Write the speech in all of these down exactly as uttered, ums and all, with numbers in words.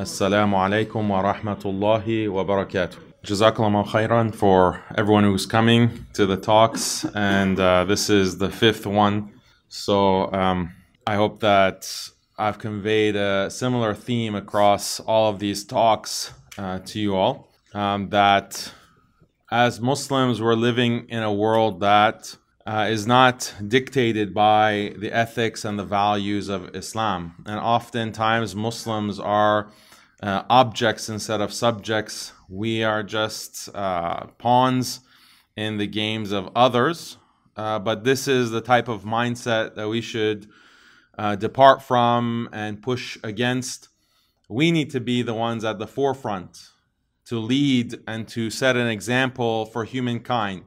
Assalamu alaikum wa rahmatullahi wa barakatuh. JazakAllah khairan for everyone who's coming to the talks, and uh, this is the fifth one. So um, I hope that I've conveyed a similar theme across all of these talks uh, to you all, um, that as Muslims we're living in a world that Uh, is not dictated by the ethics and the values of Islam. And oftentimes Muslims are uh, objects instead of subjects. We are just uh, pawns in the games of others. Uh, but this is the type of mindset that we should uh, depart from and push against. We need to be the ones at the forefront to lead and to set an example for humankind.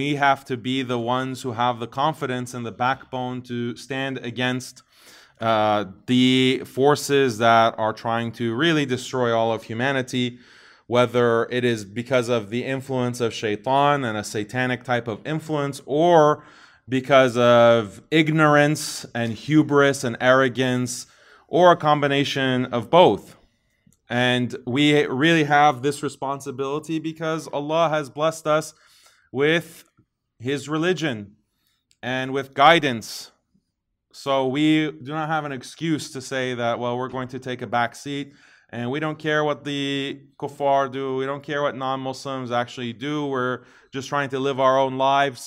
We have to be the ones who have the confidence and the backbone to stand against uh, the forces that are trying to really destroy all of humanity, whether it is because of the influence of shaitan and a satanic type of influence, or because of ignorance and hubris and arrogance, or a combination of both. And we really have this responsibility because Allah has blessed us with his religion and with guidance. So we do not have an excuse to say that, well, we're going to take a back seat and we don't care what the kuffar do, we don't care what non-Muslims actually do, we're just trying to live our own lives.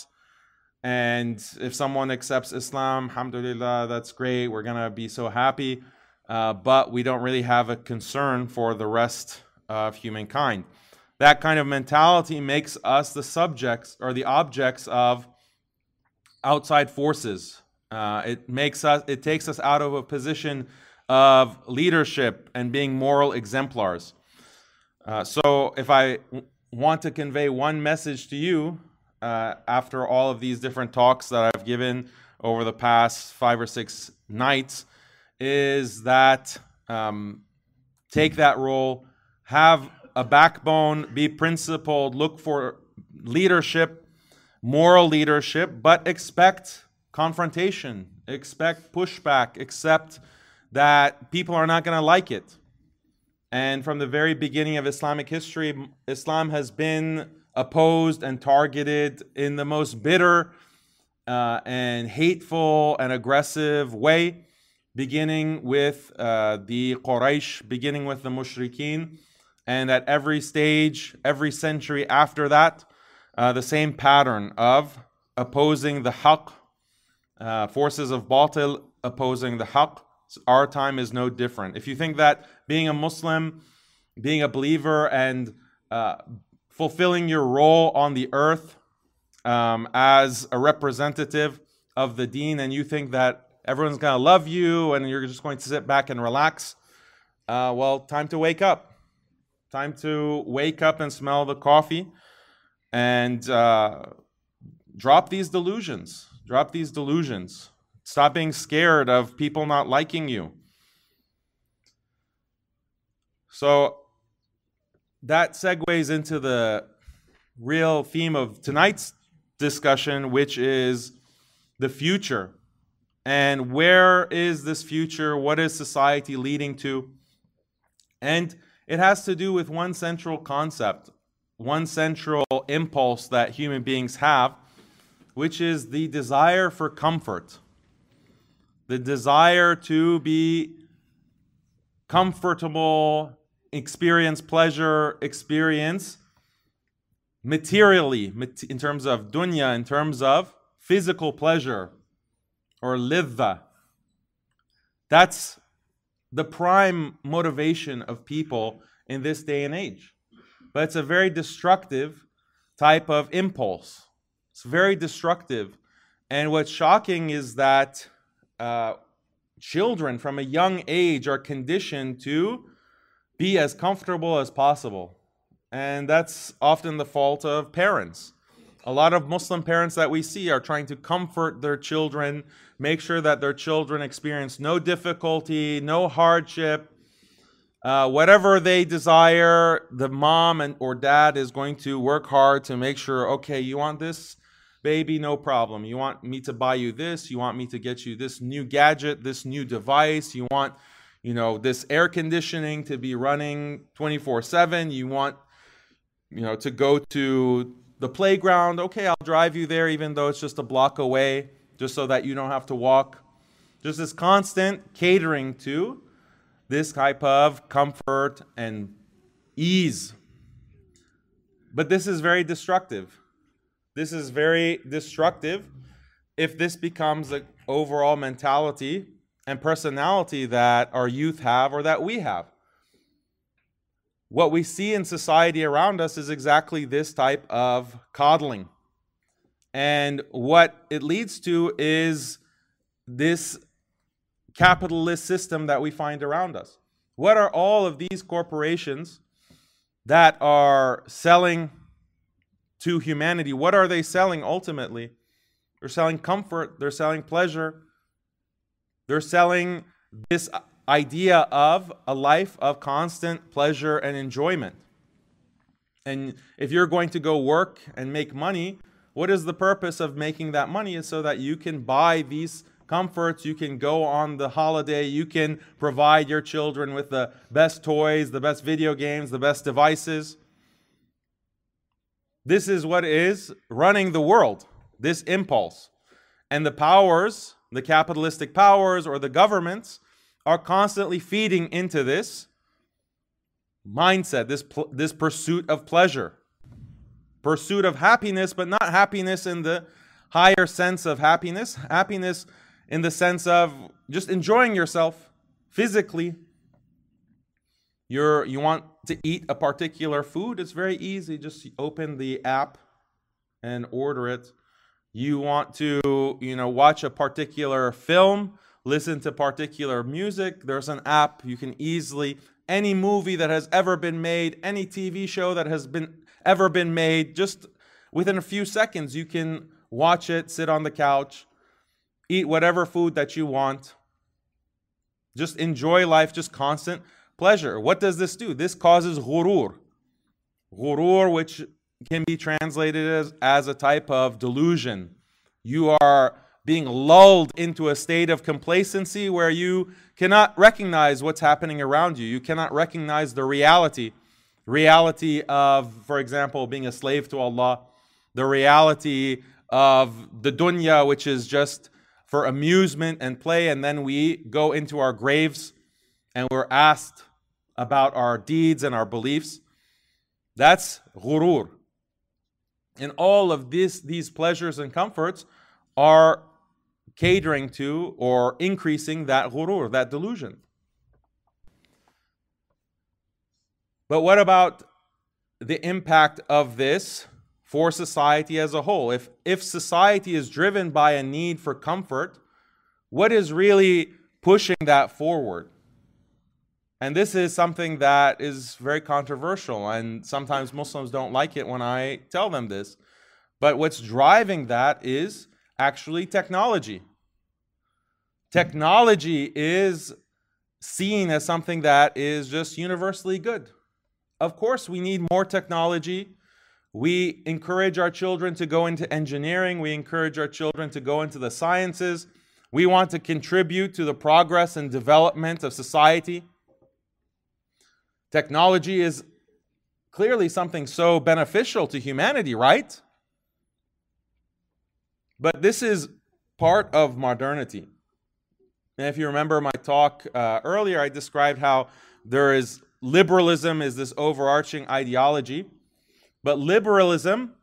And if someone accepts Islam, alhamdulillah, that's great, we're gonna be so happy. Uh, but we don't really have a concern for the rest of humankind. That kind of mentality makes us the subjects or the objects of outside forces. Uh, it makes us, it takes us out of a position of leadership and being moral exemplars. Uh, so if I want to convey one message to you, uh, after all of these different talks that I've given over the past five or six nights, is that um, take that role, have a backbone, be principled, look for leadership, moral leadership, but expect confrontation, expect pushback, accept that people are not going to like it. And from the very beginning of Islamic history, Islam has been opposed and targeted in the most bitter uh, and hateful and aggressive way, beginning with uh, the Quraysh, beginning with the Mushrikeen. And at every stage, every century after that, uh, the same pattern of opposing the Haqq, uh, forces of Ba'til opposing the Haqq. Our time is no different. If you think that being a Muslim, being a believer, and uh, fulfilling your role on the earth um, as a representative of the deen, and you think that everyone's going to love you and you're just going to sit back and relax, uh, well, time to wake up. Time to wake up and smell the coffee and uh, drop these delusions. Drop these delusions. Stop being scared of people not liking you. So that segues into the real theme of tonight's discussion, which is the future. And where is this future? What is society leading to? And it has to do with one central concept, one central impulse that human beings have, which is the desire for comfort. The desire to be comfortable, experience pleasure, experience materially, in terms of dunya, in terms of physical pleasure, or lidha. That's the prime motivation of people in this day and age. But it's a very destructive type of impulse. It's very destructive. And what's shocking is that uh, children from a young age are conditioned to be as comfortable as possible. And that's often the fault of parents. A lot of Muslim parents that we see are trying to comfort their children, make sure that their children experience no difficulty, no hardship. Uh, whatever they desire, the mom and or dad is going to work hard to make sure, okay, you want this, baby? No problem. You want me to buy you this? You want me to get you this new gadget, this new device? You want you know, this air conditioning to be running twenty-four seven. You want, you know, to go to the playground. Okay, I'll drive you there, even though it's just a block away, just so that you don't have to walk. Just this constant catering to this type of comfort and ease. But this is very destructive. This is very destructive if this becomes the overall mentality and personality that our youth have or that we have. What we see in society around us is exactly this type of coddling. And what it leads to is this capitalist system that we find around us. What are all of these corporations that are selling to humanity? What are they selling ultimately? They're selling comfort. They're selling pleasure. They're selling this idea of a life of constant pleasure and enjoyment. And if you're going to go work and make money, what is the purpose of making that money? Is so that you can buy these comforts, you can go on the holiday, you can provide your children with the best toys, the best video games, the best devices. This is what is running the world, this impulse. And the powers, the capitalistic powers or the governments, are constantly feeding into this mindset, this, this pursuit of pleasure, pursuit of happiness, but not happiness in the higher sense of happiness, happiness in the sense of just enjoying yourself physically. You're, you want to eat a particular food, it's very easy. Just open the app and order it. You want to, you know, watch a particular film, listen to particular music, there's an app. You can easily, any movie that has ever been made, any T V show that has been ever been made, just within a few seconds, you can watch it, sit on the couch, eat whatever food that you want. Just enjoy life, just constant pleasure. What does this do? This causes ghurur. Ghurur, which can be translated as, as a type of delusion. You are being lulled into a state of complacency where you cannot recognize what's happening around you. You cannot recognize the reality. Reality of, for example, being a slave to Allah. The reality of the dunya, which is just for amusement and play. And then we go into our graves and we're asked about our deeds and our beliefs. That's ghurur. And all of this, these pleasures and comforts are catering to or increasing that ghurur, that delusion. But what about the impact of this for society as a whole? If, if society is driven by a need for comfort, what is really pushing that forward? And this is something that is very controversial, and sometimes Muslims don't like it when I tell them this. But what's driving that is actually technology. Technology is seen as something that is just universally good. Of course, we need more technology. We encourage our children to go into engineering. We encourage our children to go into the sciences. We want to contribute to the progress and development of society. Technology is clearly something so beneficial to humanity, right? But this is part of modernity. And if you remember my talk uh, earlier, I described how there is liberalism is this overarching ideology. But liberalism,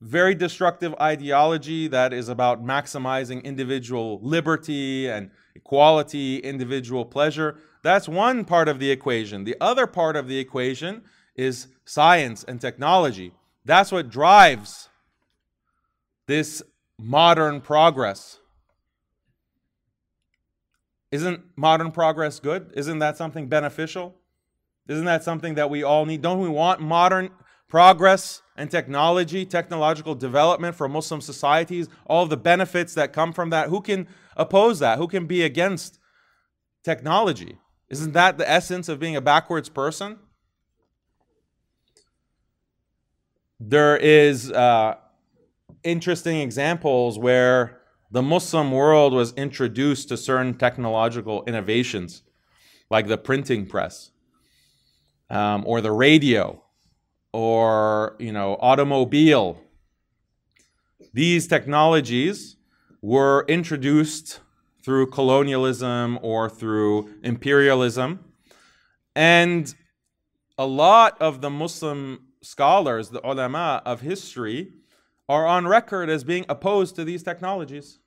very destructive ideology that is about maximizing individual liberty and equality, individual pleasure. That's one part of the equation. The other part of the equation is science and technology. That's what drives this modern progress. Isn't modern progress good? Isn't that something beneficial? Isn't that something that we all need? Don't we want modern progress and technology, technological development for Muslim societies, all the benefits that come from that? Who can oppose that? Who can be against technology? Isn't that the essence of being a backwards person? There is uh, interesting examples where the Muslim world was introduced to certain technological innovations, like the printing press, um, or the radio, or, you know, automobile. These technologies were introduced through colonialism or through imperialism. And a lot of the Muslim scholars, the ulama of history, are on record as being opposed to these technologies.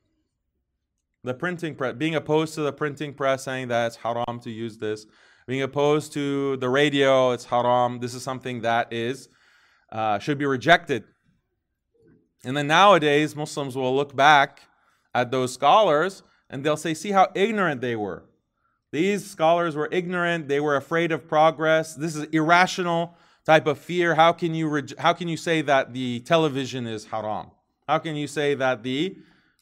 The printing press, being opposed to the printing press, saying that it's haram to use this. Being opposed to the radio, it's haram. This is something that is, uh, should be rejected. And then nowadays, Muslims will look back at those scholars and they'll say, see how ignorant they were. These scholars were ignorant. They were afraid of progress. This is irrational type of fear. How can you re- how can you say that the television is haram? How can you say that the,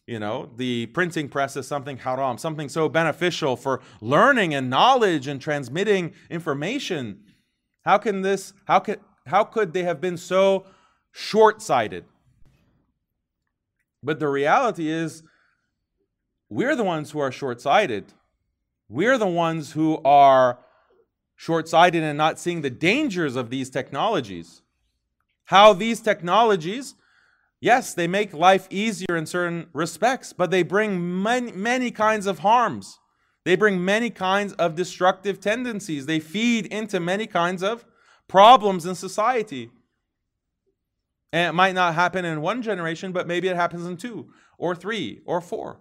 you know, the printing press is something haram, something so beneficial for learning and knowledge and transmitting information? How can this, how could, how could they have been so short-sighted? But the reality is, we're the ones who are short-sighted. We're the ones who are short-sighted and not seeing the dangers of these technologies. How these technologies, yes, they make life easier in certain respects, but they bring many, many kinds of harms. They bring many kinds of destructive tendencies. They feed into many kinds of problems in society. And it might not happen in one generation, but maybe it happens in two, or three, or four.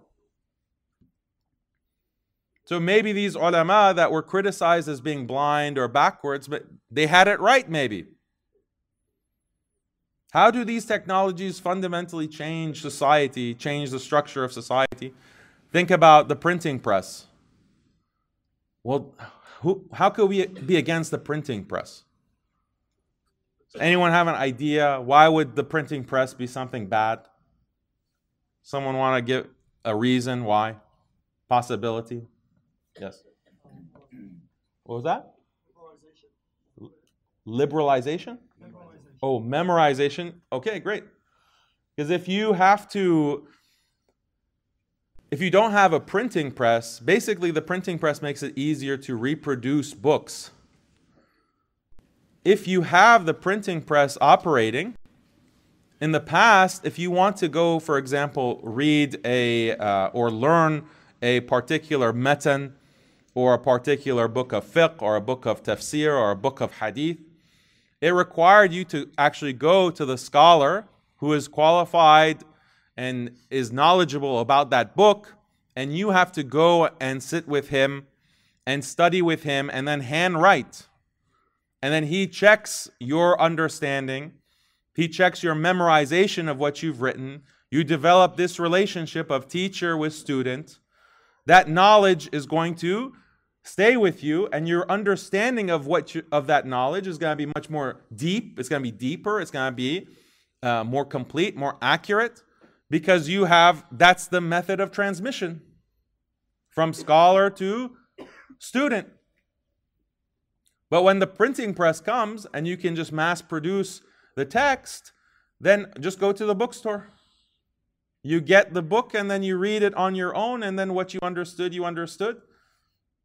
So maybe these ulama that were criticized as being blind or backwards, but they had it right maybe. How do these technologies fundamentally change society, change the structure of society? Think about the printing press. Well, who, how could we be against the printing press? Does anyone have an idea? Why would the printing press be something bad? Someone want to give a reason why? Possibility? Yes. What was that? Liberalization? Liberalization? Memorization. Oh, memorization. Okay, great. Because if you have to, if you don't have a printing press, basically the printing press makes it easier to reproduce books. If you have the printing press operating, in the past, if you want to go, for example, read a uh, or learn a particular metan, or a particular book of fiqh, or a book of tafsir, or a book of hadith, it required you to actually go to the scholar who is qualified and is knowledgeable about that book, and you have to go and sit with him, and study with him, and then handwrite. And then he checks your understanding, he checks your memorization of what you've written, you develop this relationship of teacher with student. That knowledge is going to stay with you, and your understanding of what you, of that knowledge is going to be much more deep. It's going to be deeper. It's going to be uh, more complete, more accurate, because you have, that's the method of transmission from scholar to student. But when the printing press comes and you can just mass produce the text, then just go to the bookstore. You get the book and then you read it on your own, and then what you understood, you understood.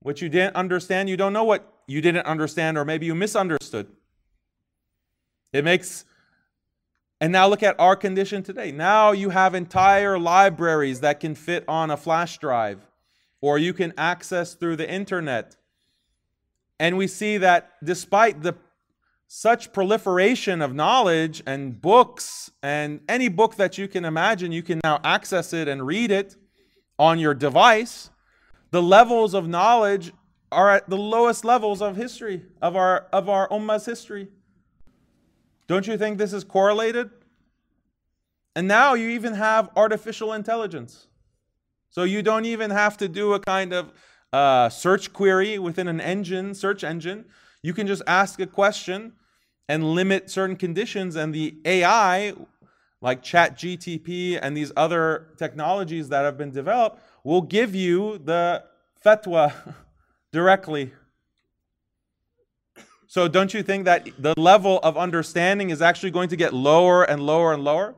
What you didn't understand, you don't know what you didn't understand, or maybe you misunderstood. It makes... And now look at our condition today. Now you have entire libraries that can fit on a flash drive, or you can access through the internet. And we see that despite the such proliferation of knowledge and books, and any book that you can imagine, you can now access it and read it on your device. The levels of knowledge are at the lowest levels of history, of our, of our ummah's history. Don't you think this is correlated? And now you even have artificial intelligence. So you don't even have to do a kind of uh, search query within an engine, search engine. You can just ask a question and limit certain conditions, and the A I, like ChatGPT and these other technologies that have been developed, will give you the fatwa directly. So don't you think that the level of understanding is actually going to get lower and lower and lower?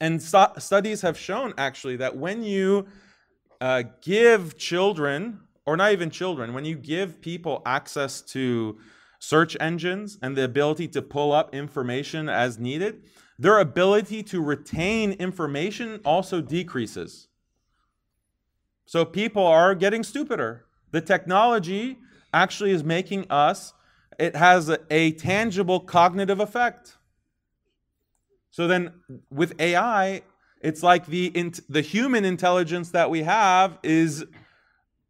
And so studies have shown actually that when you uh, give children, or not even children, when you give people access to search engines and the ability to pull up information as needed, their ability to retain information also decreases. So people are getting stupider. The technology actually is making us, it has a, a tangible cognitive effect. So then with A I, it's like the, in, the human intelligence that we have is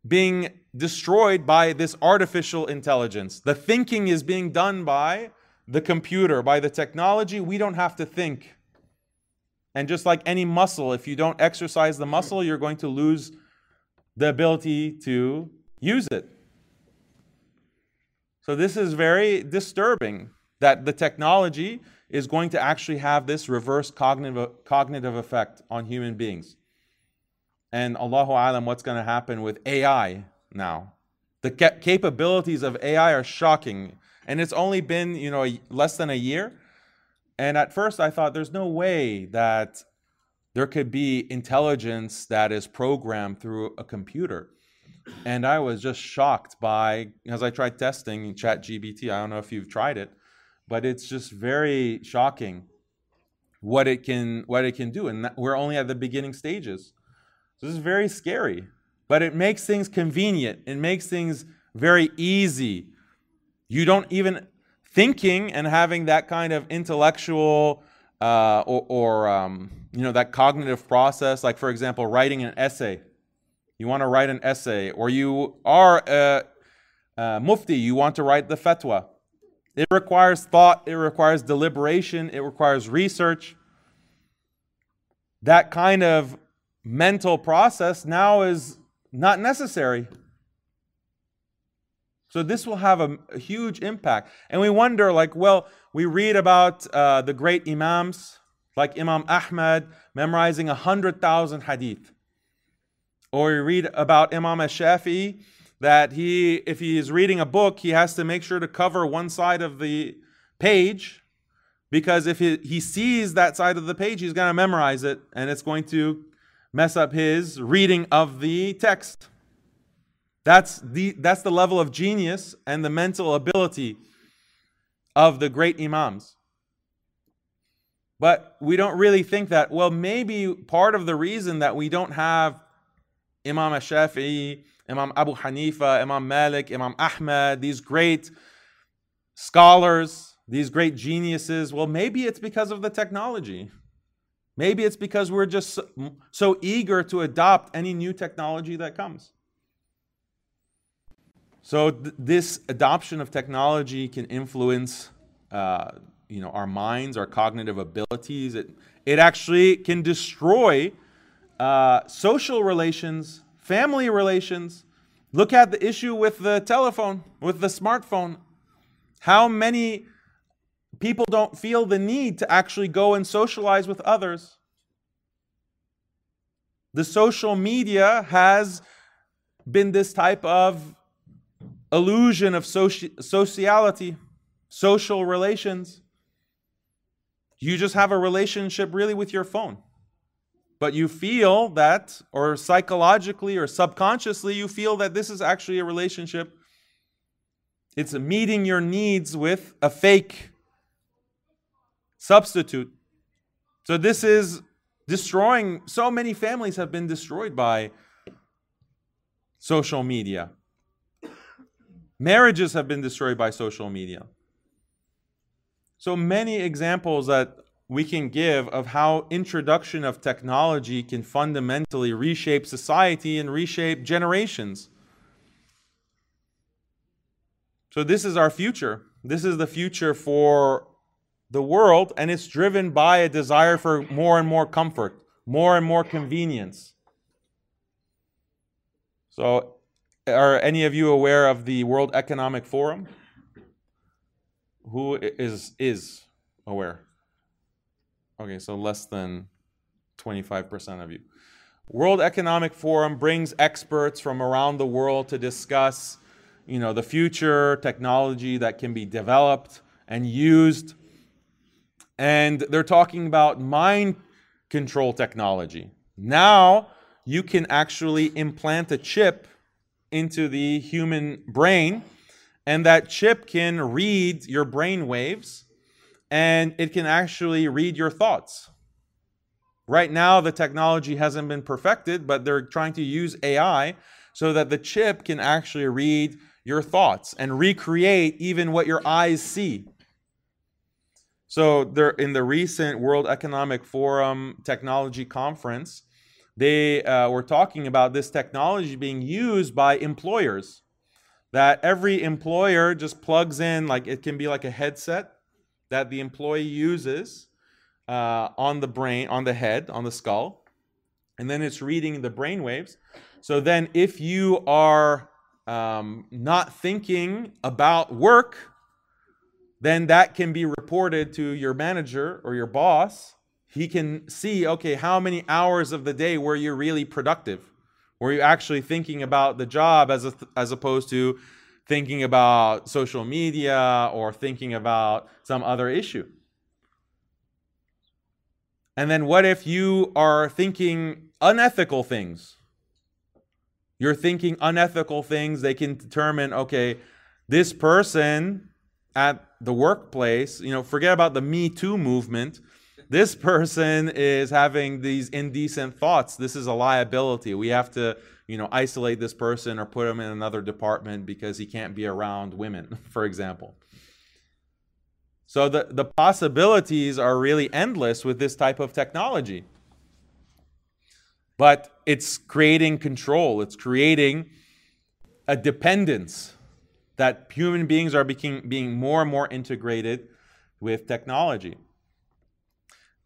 being destroyed by this artificial intelligence. The thinking is being done by the computer, by the technology. We don't have to think. And just like any muscle, if you don't exercise the muscle, you're going to lose the ability to use it. So this is very disturbing, that the technology is going to actually have this reverse cognitive, cognitive effect on human beings. And Allahu A'lam, what's going to happen with A I now? The ca capabilities of A I are shocking. And it's only been, you know, less than a year. And at first I thought there's no way that there could be intelligence that is programmed through a computer. And I was just shocked by, as I tried testing ChatGPT, I don't know if you've tried it, but it's just very shocking what it can, what it can do. And we're only at the beginning stages. So this is very scary, but it makes things convenient. It makes things very easy. You don't even, thinking and having that kind of intellectual uh, or, or um, you know, that cognitive process, like for example, writing an essay. You want to write an essay, or you are a, a mufti, you want to write the fatwa. It requires thought, it requires deliberation, it requires research. That kind of mental process now is not necessary. So this will have a, a huge impact. And we wonder, like, well, we read about uh, the great imams, like Imam Ahmad, memorizing one hundred thousand hadith. Or you read about Imam al-Shafi, that he, if he is reading a book, he has to make sure to cover one side of the page, because if he, he sees that side of the page, he's going to memorize it, and it's going to mess up his reading of the text. That's the, that's the level of genius and the mental ability of the great imams. But we don't really think that, well, maybe part of the reason that we don't have Imam al-Shafi'i, Imam Abu Hanifa, Imam Malik, Imam Ahmad, these great scholars, these great geniuses, well, maybe it's because of the technology. Maybe it's because we're just so eager to adopt any new technology that comes. So th- this adoption of technology can influence uh, you know, our minds, our cognitive abilities. It, it actually can destroy Uh, social relations, family relations. Look at the issue with the telephone, with the smartphone. How many people don't feel the need to actually go and socialize with others? The social media has been this type of illusion of soci- sociality, social relations. You just have a relationship really with your phone. But you feel that, or psychologically or subconsciously, you feel that this is actually a relationship. It's meeting your needs with a fake substitute. So this is destroying, so many families have been destroyed by social media. Marriages have been destroyed by social media. So many examples that we can give of how introduction of technology can fundamentally reshape society and reshape generations. So this is our future. This is the future for the world, and it's driven by a desire for more and more comfort, more and more convenience. So are any of you aware of the World Economic Forum? Who is, is aware? Okay, so less than twenty-five percent of you. World Economic Forum brings experts from around the world to discuss, you know, the future technology that can be developed and used. And they're talking about mind control technology. Now you can actually implant a chip into the human brain, and that chip can read your brain waves, and it can actually read your thoughts. Right now, the technology hasn't been perfected, but they're trying to use A I so that the chip can actually read your thoughts and recreate even what your eyes see. So there, in the recent World Economic Forum technology conference, they uh, were talking about this technology being used by employers, that every employer just plugs in, like it can be like a headset that the employee uses uh, on the brain, on the head, on the skull, and then it's reading the brain waves. So then if you are um, not thinking about work, then that can be reported to your manager or your boss. He can see, okay, how many hours of the day were you really productive? Were you actually thinking about the job as, a, as opposed to thinking about social media or thinking about some other issue? And then what if you are thinking unethical things? You're thinking unethical things, they can determine, okay, this person at the workplace, you know, forget about the Me Too movement. This person is having these indecent thoughts. This is a liability. We have to, you know, isolate this person or put him in another department because he can't be around women, for example. So the, the possibilities are really endless with this type of technology. But it's creating control. It's creating a dependence, that human beings are being, being more and more integrated with technology.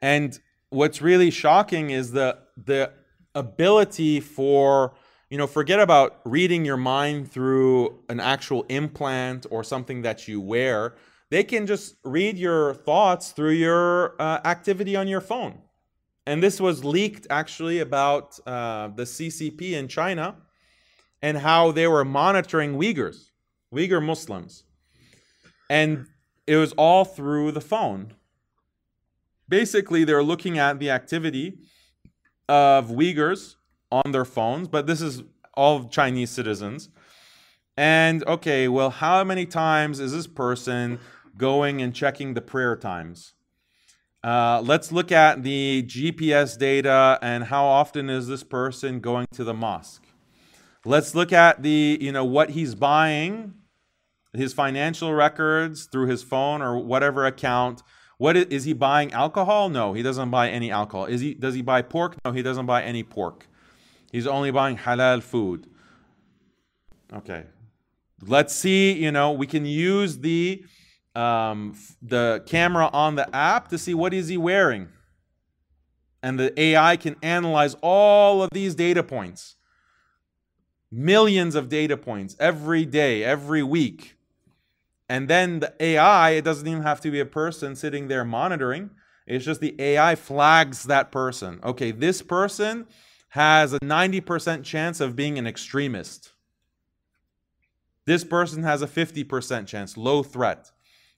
And what's really shocking is the, the ability for, you know, forget about reading your mind through an actual implant or something that you wear. They can just read your thoughts through your uh, activity on your phone. And this was leaked actually about uh, the C C P in China and how they were monitoring Uyghurs. Uyghur Muslims, and it was all through the phone. Basically, they're looking at the activity of Uyghurs on their phones, but this is all Chinese citizens. And okay, well, how many times is this person going and checking the prayer times? Uh, let's look at the G P S data and how often is this person going to the mosque? Let's look at the, you know, what he's buying, his financial records through his phone or whatever account. What is, is he buying alcohol? No, he doesn't buy any alcohol. Is he, does he buy pork? No, he doesn't buy any pork. He's only buying halal food. Okay. Let's see, you know, we can use the, um, the camera on the app to see what is he wearing. And the A I can analyze all of these data points. Millions of data points every day, every week. And then the A I, it doesn't even have to be a person sitting there monitoring. It's just the A I flags that person. Okay, this person has a ninety percent chance of being an extremist. This person has a fifty percent chance, low threat.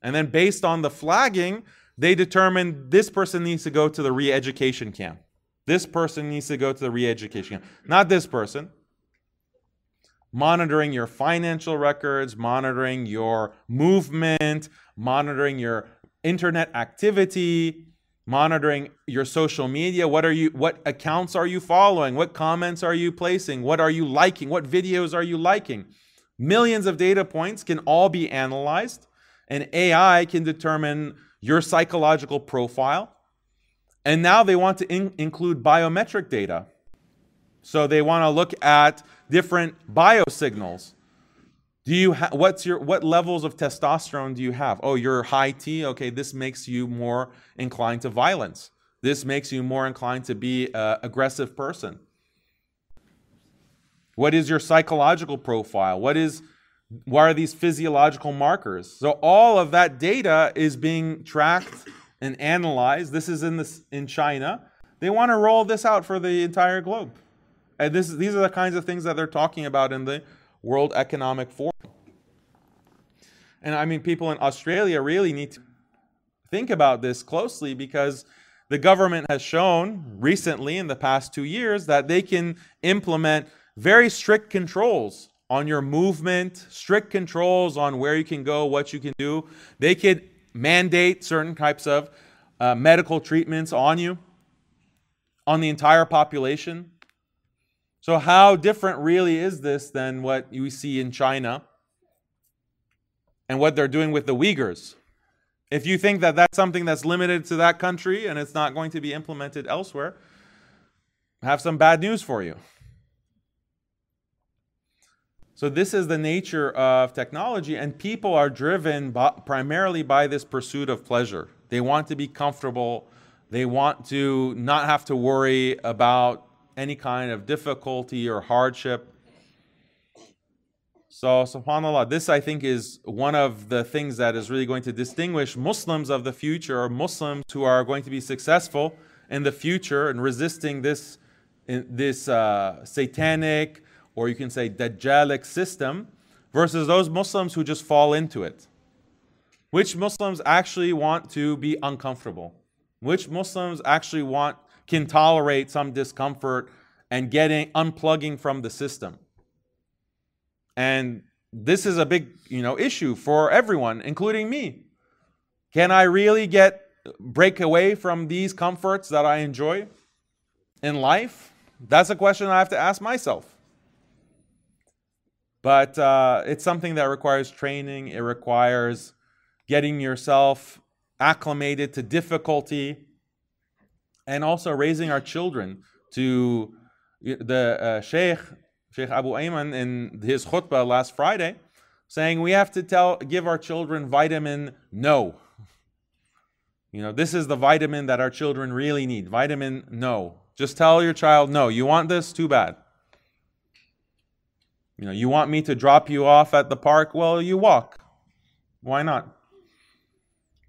And then based on the flagging, they determine this person needs to go to the re-education camp. This person needs to go to the re-education camp. Not this person. Monitoring your financial records, monitoring your movement, monitoring your internet activity, monitoring your social media. What are you, what accounts are you following? What comments are you placing? What are you liking? What videos are you liking? Millions of data points can all be analyzed, and A I can determine your psychological profile. And now they want to in- include biometric data. So they want to look at different biosignals. Do you ha what's your what levels of testosterone do you have? Oh, you're high T. Okay, this makes you more inclined to violence. This makes you more inclined to be an aggressive person. What is your psychological profile? What is what are these physiological markers? So all of that data is being tracked and analyzed. This is in this in China. They want to roll this out for the entire globe. And this, these are the kinds of things that they're talking about in the World Economic Forum. And I mean, people in Australia really need to think about this closely, because the government has shown recently in the past two years that they can implement very strict controls on your movement, strict controls on where you can go, what you can do. They could mandate certain types of uh, medical treatments on you, on the entire population. So how different really is this than what you see in China and what they're doing with the Uyghurs? If you think that that's something that's limited to that country and it's not going to be implemented elsewhere, I have some bad news for you. So this is the nature of technology, and people are driven by, primarily by this pursuit of pleasure. They want to be comfortable. They want to not have to worry about any kind of difficulty or hardship. So, subhanAllah, this I think is one of the things that is really going to distinguish Muslims of the future, or Muslims who are going to be successful in the future in resisting this, in, this uh, satanic, or you can say Dajjalic system, versus those Muslims who just fall into it. Which Muslims actually want to be uncomfortable? Which Muslims actually want, can tolerate some discomfort and getting, unplugging from the system? And this is a big, you know, issue for everyone, including me. Can I really get break away from these comforts that I enjoy in life? That's a question I have to ask myself. But uh, it's something that requires training. It requires getting yourself acclimated to difficulty, and also raising our children to the uh, Sheikh. Sheikh Abu Ayman, in his khutbah last Friday, saying we have to tell, give our children vitamin no. You know, this is the vitamin that our children really need, vitamin no. Just tell your child, no, you want this? Too bad. You know, you want me to drop you off at the park? Well, you walk. Why not?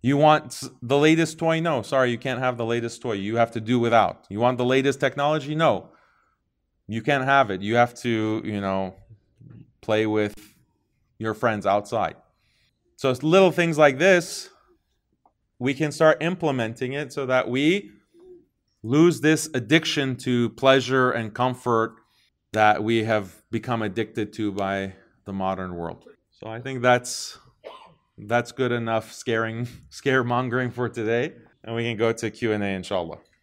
You want the latest toy? No, sorry, you can't have the latest toy. You have to do without. You want the latest technology? No. You can't have it. You have to, you know, play with your friends outside. So it's little things like this. We can start implementing it so that we lose this addiction to pleasure and comfort that we have become addicted to by the modern world. So I think that's that's good enough scaring scaremongering for today, and we can go to Q and A, inshallah.